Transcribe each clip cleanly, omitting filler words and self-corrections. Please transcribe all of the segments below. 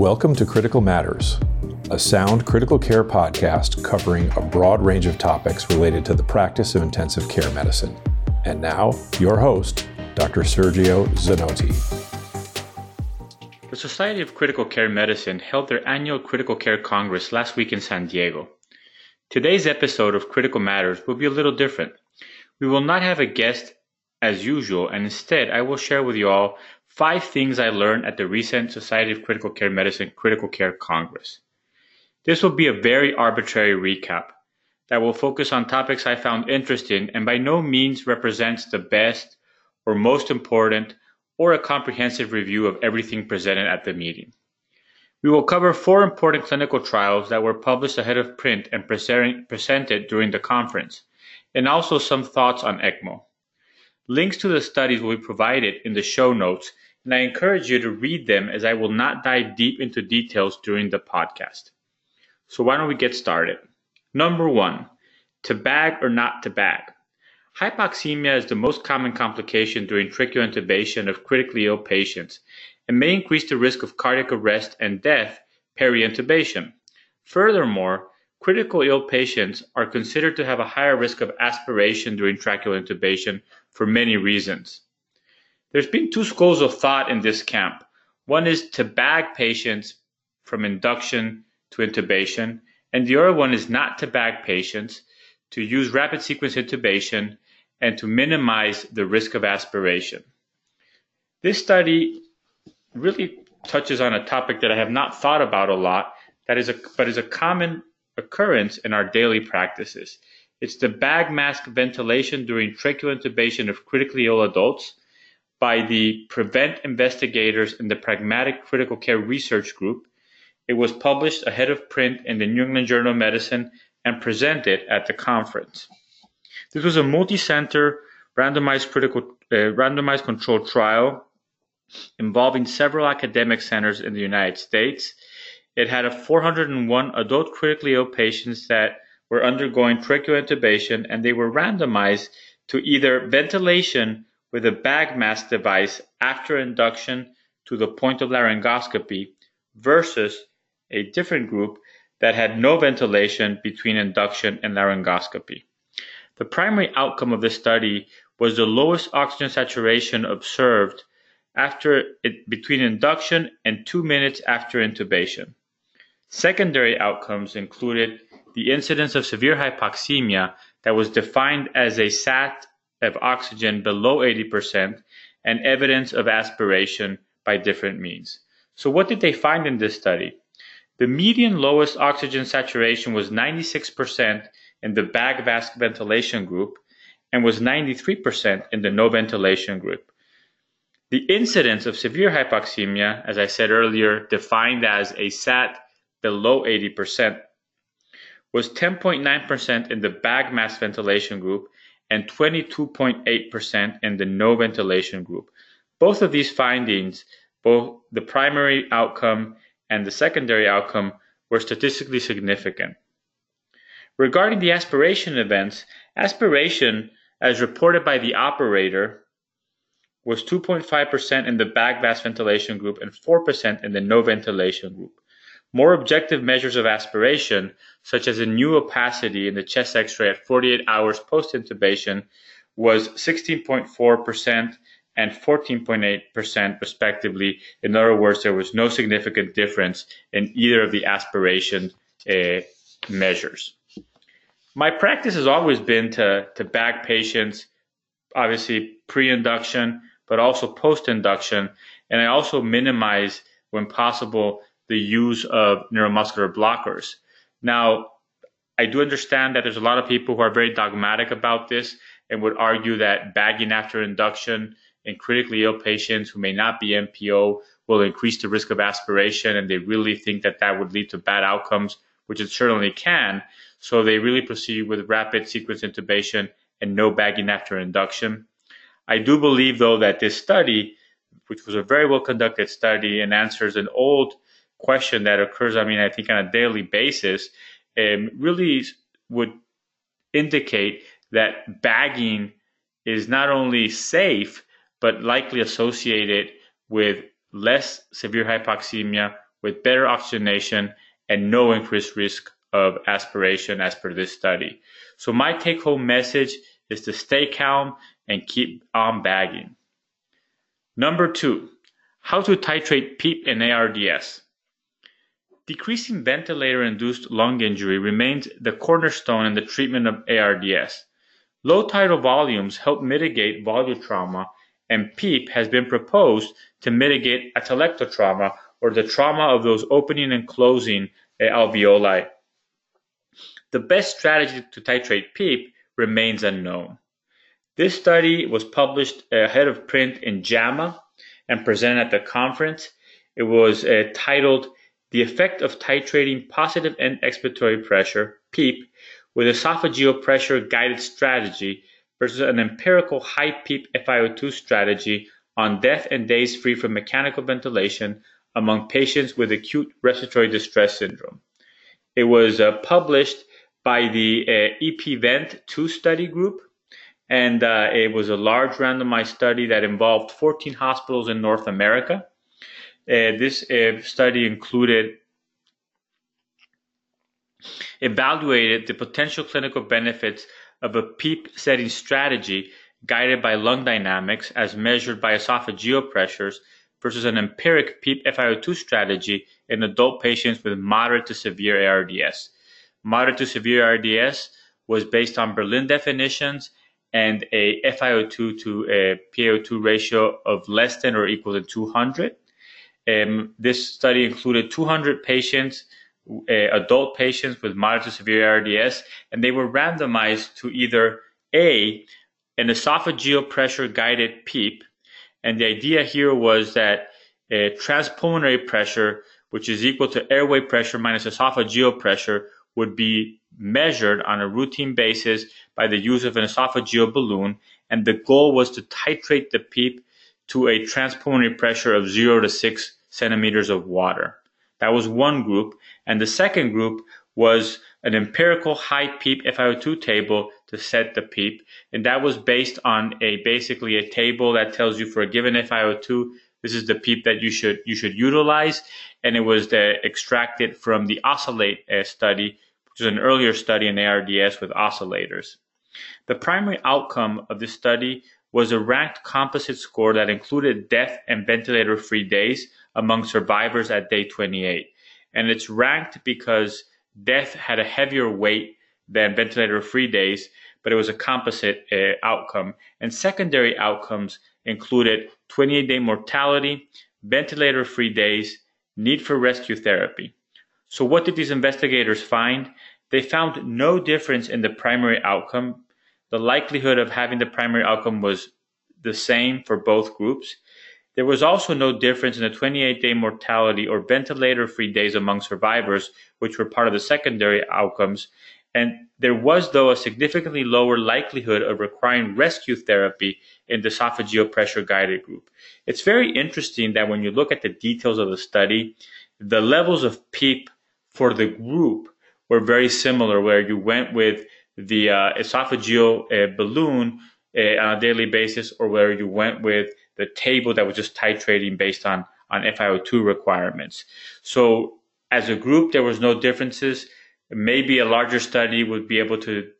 Welcome to Critical Matters, a Sound Critical Care podcast covering a broad range of topics related to the practice of intensive care medicine. And now, your host, Dr. Sergio Zanotti. The Society of Critical Care Medicine held their annual Critical Care Congress last week in San Diego. Today's episode of Critical Matters will be a little different. We will not have a guest as usual, and instead I will share with you all 5 things I learned at the recent Society of Critical Care Medicine Critical Care Congress. This will be a very arbitrary recap that will focus on topics I found interesting and by no means represents the best or most important or a comprehensive review of everything presented at the meeting. We will cover 4 important clinical trials that were published ahead of print and presented during the conference, and also some thoughts on ECMO. Links to the studies will be provided in the show notes, and I encourage you to read them as I will not dive deep into details during the podcast. So why don't we get started? Number 1, to bag or not to bag. Hypoxemia is the most common complication during tracheal intubation of critically ill patients and may increase the risk of cardiac arrest and death peri-intubation. Furthermore, critical ill patients are considered to have a higher risk of aspiration during tracheal intubation for many reasons. There's been 2 schools of thought in this camp. One is to bag patients from induction to intubation, and the other one is not to bag patients, to use rapid sequence intubation, and to minimize the risk of aspiration. This study really touches on a topic that I have not thought about a lot, but is a common occurrence in our daily practices. It's the bag mask ventilation during tracheal intubation of critically ill adults by the PEEP investigators in the Pragmatic Critical Care Research Group. It was published ahead of print in the New England Journal of Medicine and presented at the conference. This was a multi-center randomized controlled trial involving several academic centers in the United States. It had a 401 adult critically ill patients that were undergoing tracheal intubation, and they were randomized to either ventilation with a bag mask device after induction to the point of laryngoscopy versus a different group that had no ventilation between induction and laryngoscopy. The primary outcome of this study was the lowest oxygen saturation observed between induction and 2 minutes after intubation. Secondary outcomes included the incidence of severe hypoxemia that was defined as a sat of oxygen below 80% and evidence of aspiration by different means. So what did they find in this study? The median lowest oxygen saturation was 96% in the bag mask ventilation group and was 93% in the no ventilation group. The incidence of severe hypoxemia, as I said earlier, defined as a sat below 80%, was 10.9% in the bag mask ventilation group and 22.8% in the no ventilation group. Both of these findings, both the primary outcome and the secondary outcome, were statistically significant. Regarding the aspiration events, aspiration, as reported by the operator, was 2.5% in the bag mask ventilation group and 4% in the no ventilation group. More objective measures of aspiration, such as a new opacity in the chest x-ray at 48 hours post-intubation, was 16.4% and 14.8% respectively. In other words, there was no significant difference in either of the aspiration measures. My practice has always been to bag patients, obviously pre-induction, but also post-induction, and I also minimize, when possible, the use of neuromuscular blockers. Now, I do understand that there's a lot of people who are very dogmatic about this and would argue that bagging after induction in critically ill patients who may not be MPO will increase the risk of aspiration, and they really think that that would lead to bad outcomes, which it certainly can. So they really proceed with rapid sequence intubation and no bagging after induction. I do believe, though, that this study, which was a very well-conducted study and answers an old question that occurs, I think, on a daily basis, really would indicate that bagging is not only safe, but likely associated with less severe hypoxemia with better oxygenation and no increased risk of aspiration as per this study. So my take-home message is to stay calm and keep on bagging. Number two, how to titrate PEEP and ARDS. Decreasing ventilator-induced lung injury remains the cornerstone in the treatment of ARDS. Low tidal volumes help mitigate volume trauma, and PEEP has been proposed to mitigate atelectotrauma, or the trauma of those opening and closing alveoli. The best strategy to titrate PEEP remains unknown. This study was published ahead of print in JAMA and presented at the conference. It was titled, "The Effect of Titrating Positive End Expiratory Pressure, PEEP, with Esophageal Pressure Guided Strategy versus an Empirical High PEEP FiO2 Strategy on Death and Days Free from Mechanical Ventilation Among Patients with Acute Respiratory Distress Syndrome." It was published by the EPVent 2 study group, and it was a large randomized study that involved 14 hospitals in North America. This study evaluated the potential clinical benefits of a PEEP setting strategy guided by lung dynamics as measured by esophageal pressures versus an empiric PEEP FiO2 strategy in adult patients with moderate to severe ARDS. Moderate to severe ARDS was based on Berlin definitions and a FiO2 to a PaO2 ratio of less than or equal to 200. This study included 200 patients, adult patients with moderate to severe ARDS, and they were randomized to either A, an esophageal pressure guided PEEP, and the idea here was that transpulmonary pressure, which is equal to airway pressure minus esophageal pressure, would be measured on a routine basis by the use of an esophageal balloon, and the goal was to titrate the PEEP to a transpulmonary pressure of 0 to 6 centimeters of water. That was one group, and the second group was an empirical high PEEP FiO2 table to set the PEEP, and that was based on basically a table that tells you for a given FiO2, this is the PEEP that you should utilize, and it was extracted from the Oscillate study, which is an earlier study in ARDS with oscillators. The primary outcome of this study was a ranked composite score that included death and ventilator-free days among survivors at day 28, and it's ranked because death had a heavier weight than ventilator-free days, but it was a composite outcome. And secondary outcomes included 28-day mortality, ventilator-free days, need for rescue therapy. So what did these investigators find? They found no difference in the primary outcome. The likelihood of having the primary outcome was the same for both groups. There was also no difference in the 28-day mortality or ventilator-free days among survivors, which were part of the secondary outcomes. And there was, though, a significantly lower likelihood of requiring rescue therapy in the esophageal pressure-guided group. It's very interesting that when you look at the details of the study, the levels of PEEP for the group were very similar, where you went with the esophageal balloon on a daily basis, or where you went with the table that was just titrating based on FiO2 requirements. So as a group, there was no differences. Maybe a larger study would be able to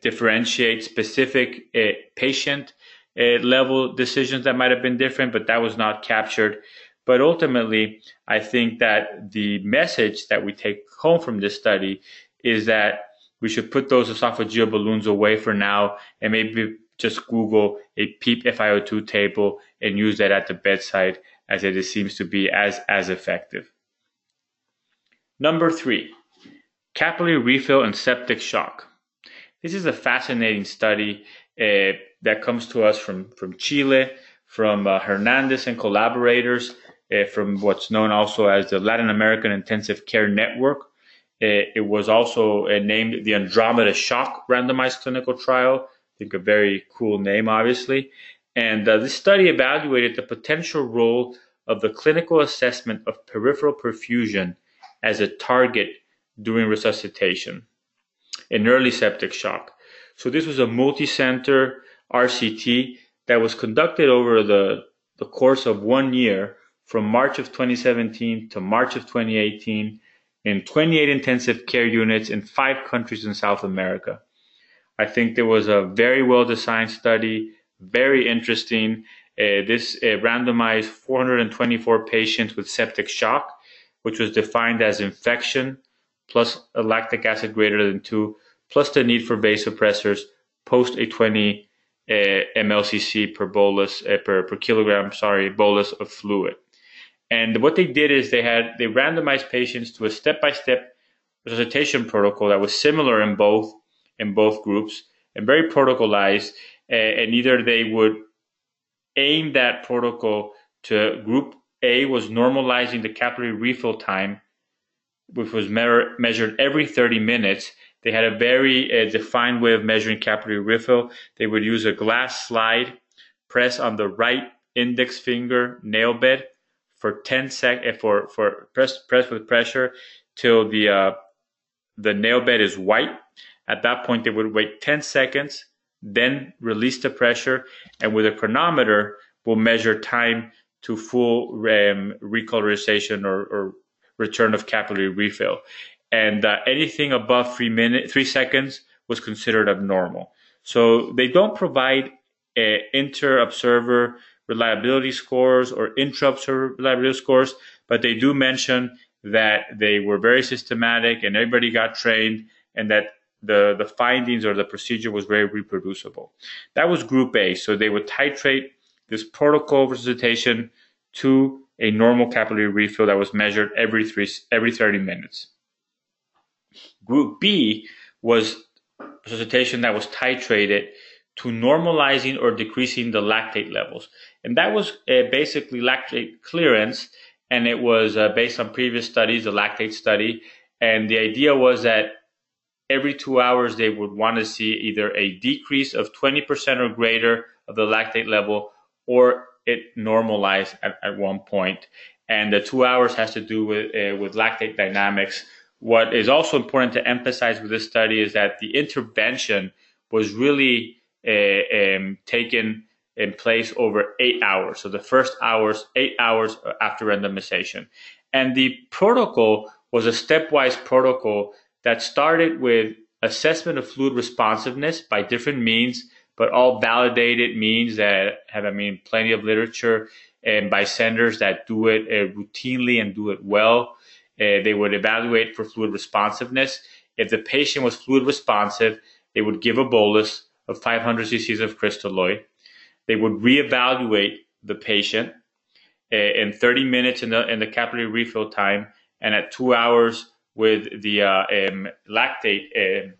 differentiate specific patient level decisions that might have been different, but that was not captured. But ultimately, I think that the message that we take home from this study is that we should put those esophageal balloons away for now and maybe just Google a PEEP FiO2 table and use that at the bedside, as it seems to be as effective. Number three, capillary refill and septic shock. This is a fascinating study that comes to us from Chile, from Hernandez and collaborators, from what's known also as the Latin American Intensive Care Network. It was also named the Andromeda Shock randomized clinical trial. I think a very cool name, obviously. And this study evaluated the potential role of the clinical assessment of peripheral perfusion as a target during resuscitation in early septic shock. So this was a multi-center RCT that was conducted over the course of 1 year from March of 2017 to March of 2018 in 28 intensive care units in 5 countries in South America. I think there was a very well-designed study, very interesting. This randomized 424 patients with septic shock, which was defined as infection plus a lactic acid greater than 2 plus the need for vasopressors post a 20 mLCC per bolus per kilogram, bolus of fluid. And what they did is they randomized patients to a step-by-step resuscitation protocol that was similar in both groups and very protocolized. And either they would aim that protocol to group A was normalizing the capillary refill time, which was measured every 30 minutes. They had a very defined way of measuring capillary refill. They would use a glass slide, press on the right index finger nail bed for 10 seconds, press with pressure till the nail bed is white. At that point, they would wait 10 seconds, then release the pressure, and with a chronometer, will measure time to full recolorization or return of capillary refill. And anything above 3 seconds was considered abnormal. So they don't provide inter-observer reliability scores or intra-observer reliability scores, but they do mention that they were very systematic and everybody got trained, and that the findings or the procedure was very reproducible. That was group A. So they would titrate this protocol resuscitation to a normal capillary refill that was measured every 30 minutes. Group B was resuscitation that was titrated to normalizing or decreasing the lactate levels. And that was basically lactate clearance, and it was based on previous studies, the lactate study. And the idea was that every 2 hours they would want to see either a decrease of 20% or greater of the lactate level, or it normalized at one point. And the 2 hours has to do with lactate dynamics. What is also important to emphasize with this study is that the intervention was really taken in place over 8 hours. So the first 8 hours after randomization. And the protocol was a stepwise protocol that started with assessment of fluid responsiveness by different means, but all validated means that have, plenty of literature and by centers that do it routinely and do it well. They would evaluate for fluid responsiveness. If the patient was fluid responsive, they would give a bolus of 500 cc's of crystalloid. They would reevaluate the patient in 30 minutes in the capillary refill time, and at 2 hours with the lactate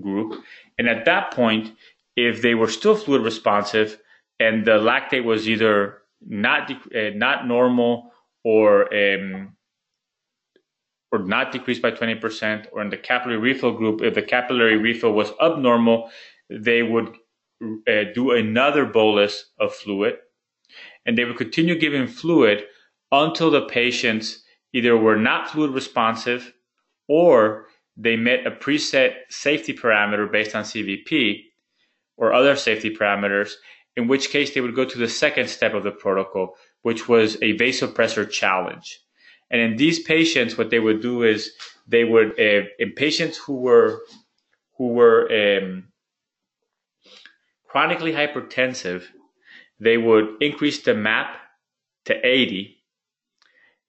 group. And at that point, if they were still fluid responsive and the lactate was either not normal or not decreased by 20%, or in the capillary refill group, if the capillary refill was abnormal, they would do another bolus of fluid, and they would continue giving fluid until the patients either were not fluid responsive or they met a preset safety parameter based on CVP or other safety parameters, in which case they would go to the second step of the protocol, which was a vasopressor challenge. And in these patients, what they would do is they would, in patients who were chronically hypertensive, they would increase the MAP to 80,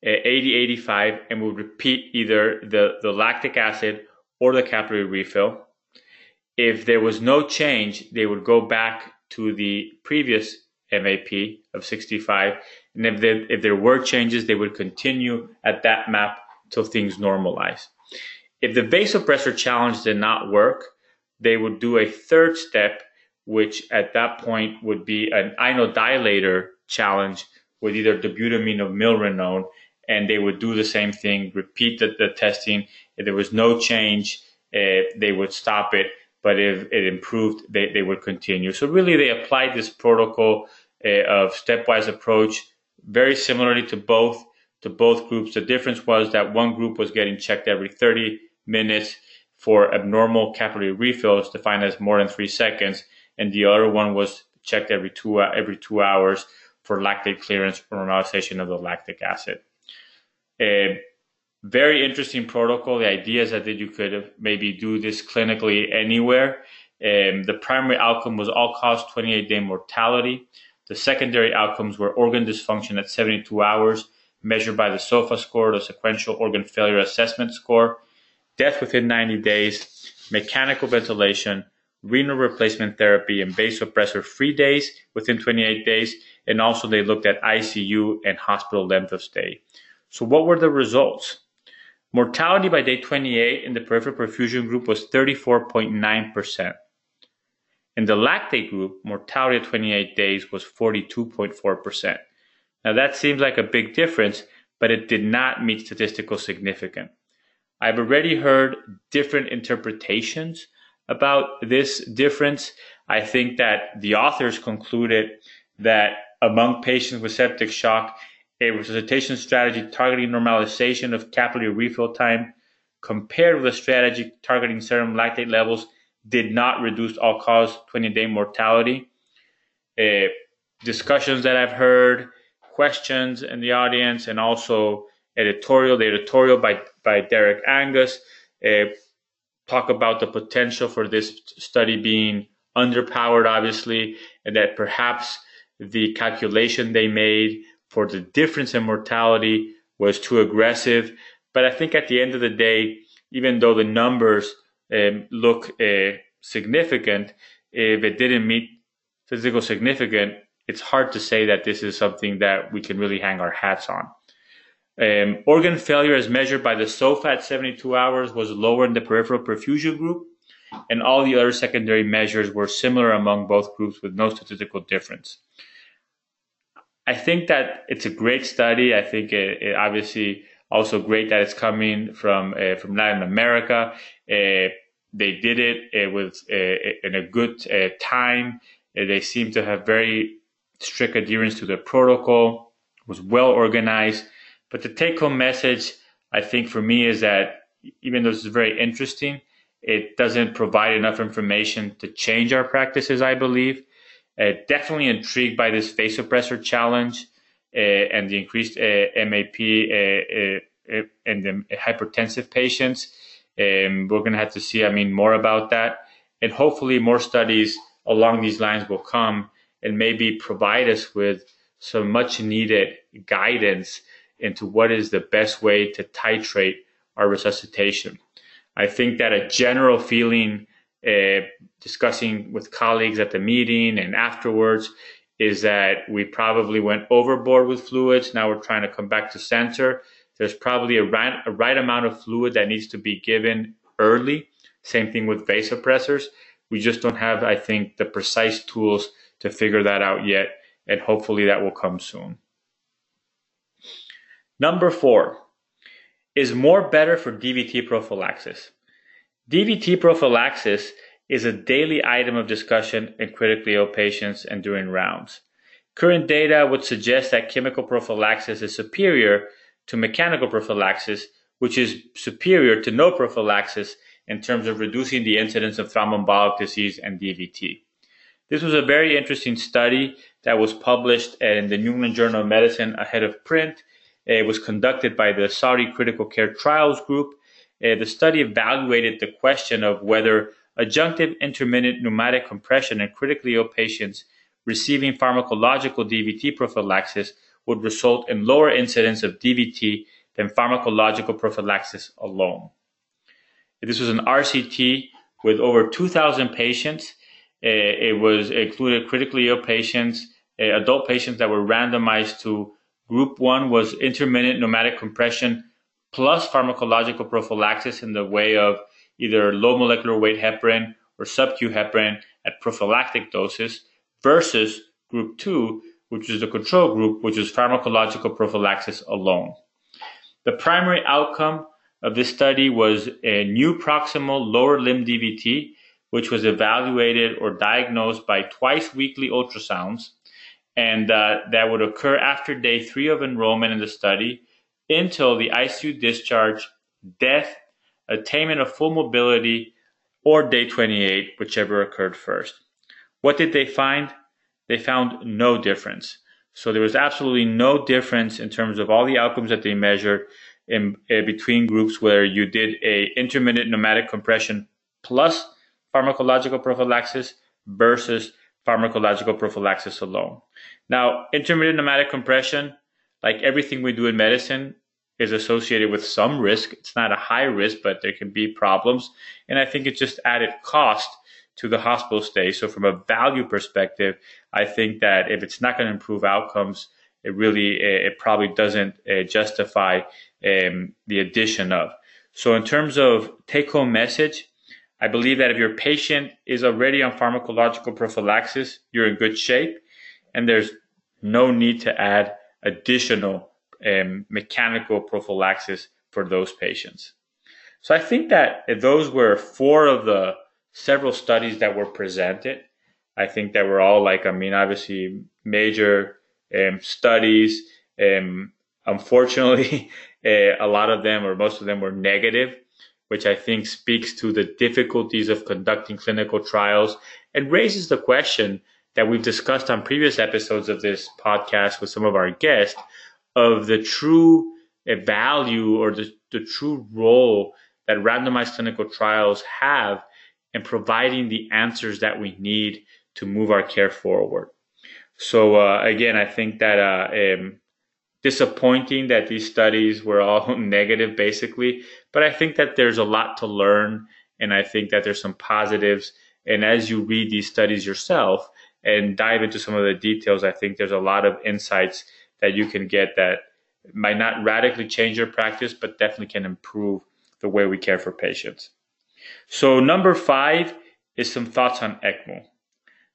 85, and would repeat either the lactic acid or the capillary refill. If there was no change, they would go back to the previous MAP of 65, and if there were changes, they would continue at that MAP till things normalize. If the vasopressor challenge did not work, they would do a third step, which at that point would be an inodilator challenge with either dobutamine or milrinone, and they would do the same thing, repeat the testing. If there was no change, they would stop it, but if it improved, they would continue. So really they applied this protocol of stepwise approach very similarly to both groups. The difference was that one group was getting checked every 30 minutes for abnormal capillary refills defined as more than 3 seconds, and the other one was checked every two hours for lactate clearance or normalization of the lactic acid. A very interesting protocol. The idea is that you could maybe do this clinically anywhere. The primary outcome was all-cause 28-day mortality. The secondary outcomes were organ dysfunction at 72 hours, measured by the SOFA score, the sequential organ failure assessment score, death within 90 days, mechanical ventilation, renal replacement therapy, and vasopressor-free days within 28 days, and also they looked at ICU and hospital length of stay. So what were the results? Mortality by day 28 in the peripheral perfusion group was 34.9%. In the lactate group, mortality at 28 days was 42.4%. Now that seems like a big difference, but it did not meet statistical significance. I've already heard different interpretations about this difference. I think that the authors concluded that among patients with septic shock, a resuscitation strategy targeting normalization of capillary refill time compared with a strategy targeting serum lactate levels did not reduce all-cause 20-day mortality. Discussions that I've heard, questions in the audience, and also the editorial by Derek Angus, talk about the potential for this study being underpowered, obviously, and that perhaps the calculation they made for the difference in mortality was too aggressive. But I think at the end of the day, even though the numbers look significant, if it didn't meet statistical significance, it's hard to say that this is something that we can really hang our hats on. Organ failure as measured by the SOFA at 72 hours was lower in the peripheral perfusion group, and all the other secondary measures were similar among both groups with no statistical difference. I think that it's a great study. I think it obviously also great that it's coming from Latin America. They did it in a good time. They seem to have very strict adherence to the protocol. It was well organized. But the take-home message, I think, for me is that even though this is very interesting, it doesn't provide enough information to change our practices, I believe. Definitely intrigued by this vasopressor challenge and the increased MAP and the hypertensive patients. We're going to have to see, more about that. And hopefully more studies along these lines will come and maybe provide us with some much-needed guidance into what is the best way to titrate our resuscitation. I think that a general feeling discussing with colleagues at the meeting and afterwards is that we probably went overboard with fluids. Now we're trying to come back to center. There's probably a right amount of fluid that needs to be given early. Same thing with vasopressors. We just don't have, I think, the precise tools to figure that out yet, and hopefully that will come soon. Number 4, is more better for DVT prophylaxis? DVT prophylaxis is a daily item of discussion in critically ill patients and during rounds. Current data would suggest that chemical prophylaxis is superior to mechanical prophylaxis, which is superior to no prophylaxis in terms of reducing the incidence of thromboembolic disease and DVT. This was a very interesting study that was published in the New England Journal of Medicine ahead of print. It was conducted by the Saudi Critical Care Trials Group. The study evaluated the question of whether adjunctive intermittent pneumatic compression in critically ill patients receiving pharmacological DVT prophylaxis would result in lower incidence of DVT than pharmacological prophylaxis alone. This was an RCT with over 2,000 patients. It included critically ill patients, adult patients that were randomized to Group 1 was intermittent pneumatic compression plus pharmacological prophylaxis in the way of either low molecular weight heparin or sub-Q heparin at prophylactic doses, versus Group 2, which is the control group, which is pharmacological prophylaxis alone. The primary outcome of this study was a new proximal lower limb DVT, which was evaluated or diagnosed by twice-weekly ultrasounds, and that would occur after day 3 of enrollment in the study until the ICU discharge, death, attainment of full mobility, or day 28, whichever occurred first. What did they find? They found no difference. So there was absolutely no difference in terms of all the outcomes that they measured in between groups where you did a intermittent pneumatic compression plus pharmacological prophylaxis versus pharmacological prophylaxis alone. Now, intermittent pneumatic compression, like everything we do in medicine, is associated with some risk. It's not a high risk, but there can be problems. And I think it's just added cost to the hospital stay. So from a value perspective, I think that if it's not going to improve outcomes, it really, it probably doesn't justify the addition of. So in terms of take-home message, I believe that if your patient is already on pharmacological prophylaxis, you're in good shape, and there's no need to add additional mechanical prophylaxis for those patients. So I think that those were four of the several studies that were presented. I think that were all like, I mean, obviously major studies. Unfortunately, a lot of them or most of them were negative, which I think speaks to the difficulties of conducting clinical trials and raises the question that we've discussed on previous episodes of this podcast with some of our guests of the true value or the true role that randomized clinical trials have in providing the answers that we need to move our care forward. So again, I think that disappointing that these studies were all negative basically, but I think that there's a lot to learn, and I think that there's some positives. And as you read these studies yourself and dive into some of the details, I think there's a lot of insights that you can get that might not radically change your practice, but definitely can improve the way we care for patients. So number 5 is some thoughts on ECMO.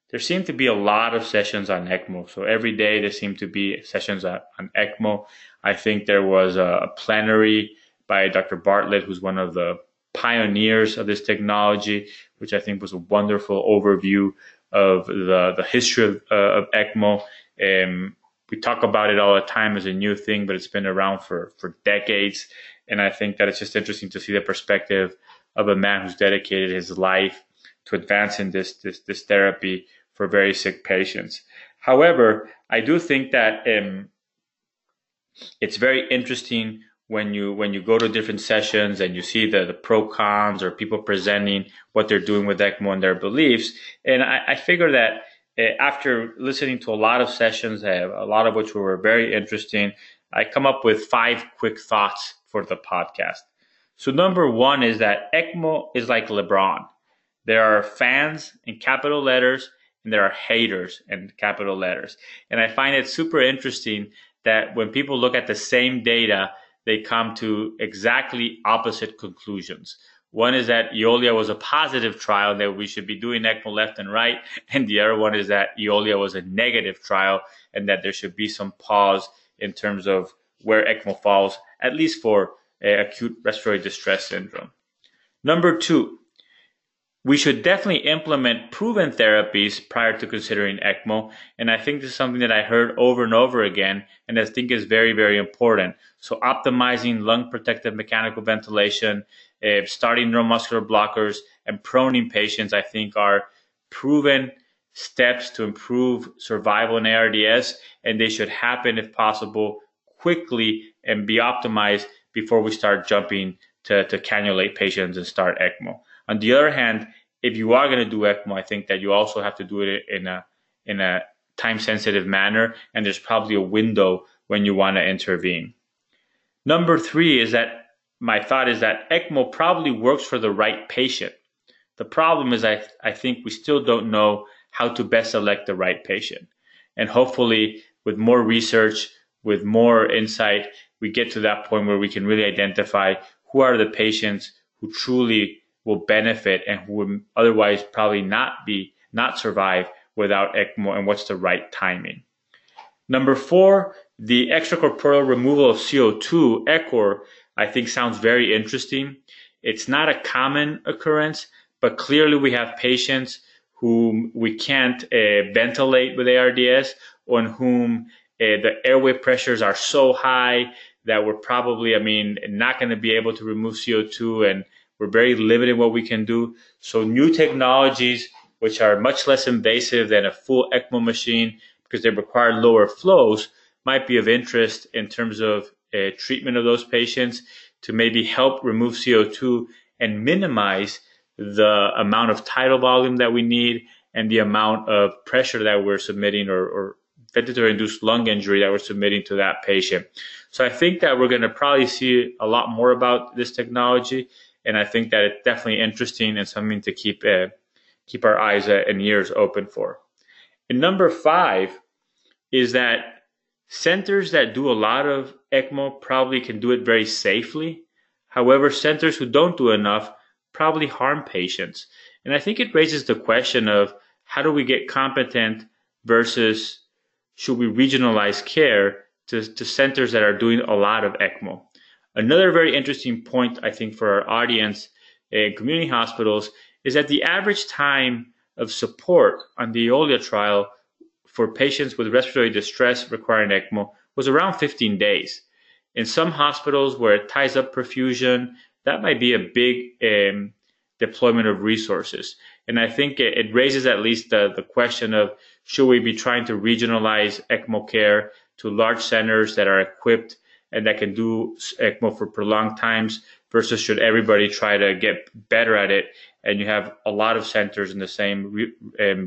There seem to be a lot of sessions on ECMO. So every day there seem to be sessions on ECMO. I think there was a plenary by Dr. Bartlett, who's one of the pioneers of this technology, which I think was a wonderful overview of the history of ECMO. We talk about it all the time as a new thing, but it's been around for decades. And I think that it's just interesting to see the perspective of a man who's dedicated his life to advancing this therapy for very sick patients. However, I do think that it's very interesting when you go to different sessions and you see the pro cons or people presenting what they're doing with ECMO and their beliefs. And I figure that after listening to a lot of sessions, a lot of which were very interesting, I come up with 5 quick thoughts for the podcast. So number 1 is that ECMO is like LeBron. There are fans in capital letters, and there are haters in capital letters. And I find it super interesting that when people look at the same data, they come to exactly opposite conclusions. One is that EOLIA was a positive trial, that we should be doing ECMO left and right. And the other one is that EOLIA was a negative trial, and that there should be some pause in terms of where ECMO falls, at least for acute respiratory distress syndrome. Number 2. We should definitely implement proven therapies prior to considering ECMO. And I think this is something that I heard over and over again, and I think is very, very important. So optimizing lung protective mechanical ventilation, starting neuromuscular blockers, and proning patients, I think are proven steps to improve survival in ARDS, and they should happen if possible quickly and be optimized before we start jumping to cannulate patients and start ECMO. On the other hand, if you are going to do ECMO, I think that you also have to do it in a time-sensitive manner, and there's probably a window when you want to intervene. Number 3 is that my thought is that ECMO probably works for the right patient. The problem is I think we still don't know how to best select the right patient. And hopefully with more research, with more insight, we get to that point where we can really identify who are the patients who truly will benefit and who would otherwise probably not survive without ECMO, and what's the right timing. Number 4, the extracorporeal removal of CO2, ECOR, I think sounds very interesting. It's not a common occurrence, but clearly we have patients whom we can't ventilate with ARDS, on whom the airway pressures are so high that we're probably, not going to be able to remove CO2, and we're very limited in what we can do. So new technologies, which are much less invasive than a full ECMO machine, because they require lower flows might be of interest in terms of treatment of those patients to maybe help remove CO2 and minimize the amount of tidal volume that we need and the amount of pressure that we're submitting or ventilatory-induced lung injury that we're submitting to that patient. So I think that we're going to probably see a lot more about this technology, and I think that it's definitely interesting and something to keep our eyes and ears open for. And number 5 is that centers that do a lot of ECMO probably can do it very safely. However, centers who don't do enough probably harm patients. And I think it raises the question of how do we get competent versus should we regionalize care to centers that are doing a lot of ECMO. Another very interesting point, I think, for our audience in community hospitals is that the average time of support on the EOLIA trial for patients with respiratory distress requiring ECMO was around 15 days. In some hospitals where it ties up perfusion, that might be a big deployment of resources. And I think it raises at least the question of should we be trying to regionalize ECMO care to large centers that are equipped and that can do ECMO for prolonged times versus should everybody try to get better at it and you have a lot of centers in the same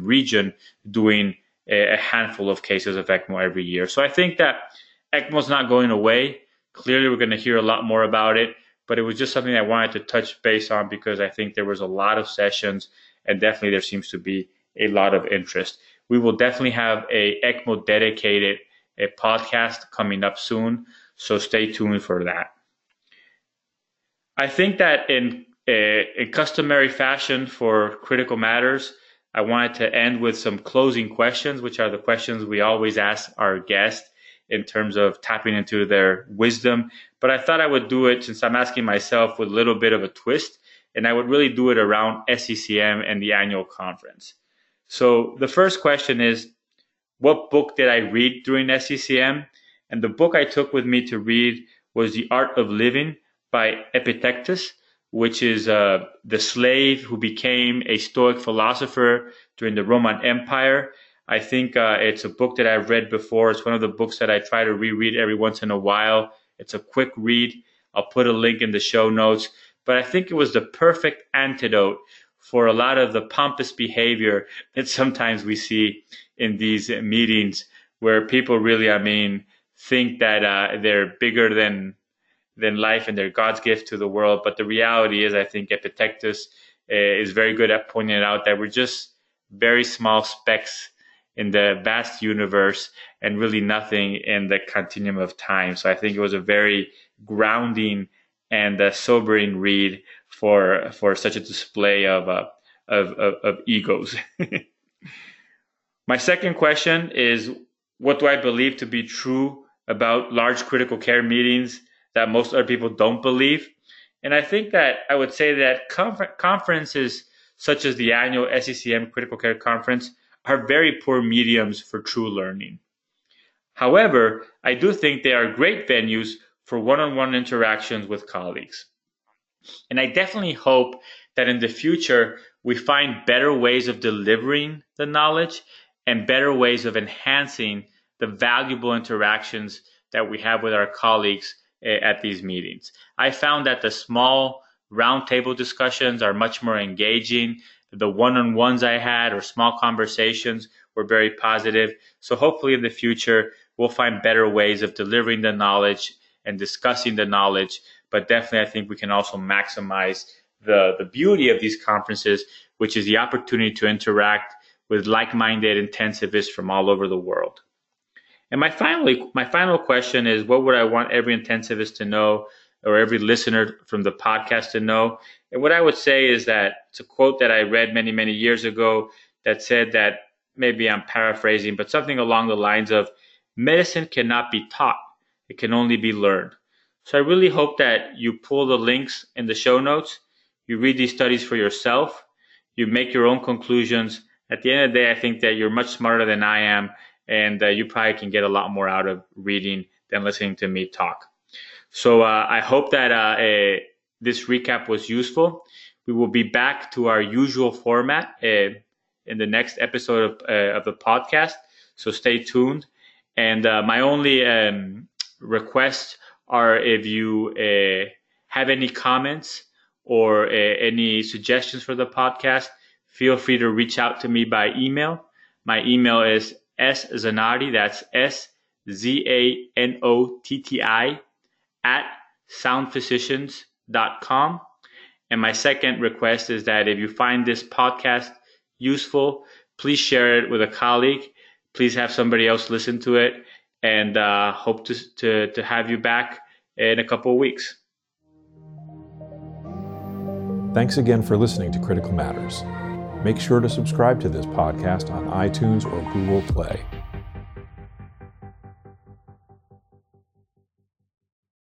region doing a handful of cases of ECMO every year. So I think that ECMO is not going away. Clearly, we're going to hear a lot more about it, but it was just something I wanted to touch base on because I think there was a lot of sessions and definitely there seems to be a lot of interest. We will definitely have a ECMO dedicated podcast coming up soon, so stay tuned for that. I think that in customary fashion for Critical Matters, I wanted to end with some closing questions, which are the questions we always ask our guests in terms of tapping into their wisdom. But I thought I would do it, since I'm asking myself, with a little bit of a twist, and I would really do it around SCCM and the annual conference. So the first question is, what book did I read during SCCM? And the book I took with me to read was The Art of Living by Epictetus, which is the slave who became a Stoic philosopher during the Roman Empire. I think it's a book that I've read before. It's one of the books that I try to reread every once in a while. It's a quick read. I'll put a link in the show notes. But I think it was the perfect antidote for a lot of the pompous behavior that sometimes we see in these meetings where people really, think that they're bigger than life and they're God's gift to the world. But the reality is, I think Epictetus is very good at pointing out that we're just very small specks in the vast universe and really nothing in the continuum of time. So I think it was a very grounding and sobering read for such a display of egos. My second question is, what do I believe to be true about large critical care meetings that most other people don't believe? And I think that I would say that conferences such as the annual SCCM Critical Care Conference are very poor mediums for true learning. However, I do think they are great venues for one-on-one interactions with colleagues. And I definitely hope that in the future, we find better ways of delivering the knowledge and better ways of enhancing the valuable interactions that we have with our colleagues at these meetings. I found that the small roundtable discussions are much more engaging. The one-on-ones I had or small conversations were very positive. So hopefully in the future, we'll find better ways of delivering the knowledge and discussing the knowledge. But definitely, I think we can also maximize the beauty of these conferences, which is the opportunity to interact with like-minded intensivists from all over the world. And my final question is, what would I want every intensivist to know or every listener from the podcast to know? And what I would say is that it's a quote that I read many, many years ago that said that, maybe I'm paraphrasing, but something along the lines of, medicine cannot be taught, it can only be learned. So I really hope that you pull the links in the show notes, you read these studies for yourself, you make your own conclusions. At the end of the day, I think that you're much smarter than I am, and you probably can get a lot more out of reading than listening to me talk. So I hope that this recap was useful. We will be back to our usual format in the next episode of the podcast. So stay tuned. And my only requests are if you have any comments or any suggestions for the podcast, feel free to reach out to me by email. My email is szanotti, that's SZANOTTI @soundphysicians.com. And my second request is that if you find this podcast useful, please share it with a colleague. Please have somebody else listen to it, and hope to have you back in a couple of weeks. Thanks again for listening to Critical Matters. Make sure to subscribe to this podcast on iTunes or Google Play.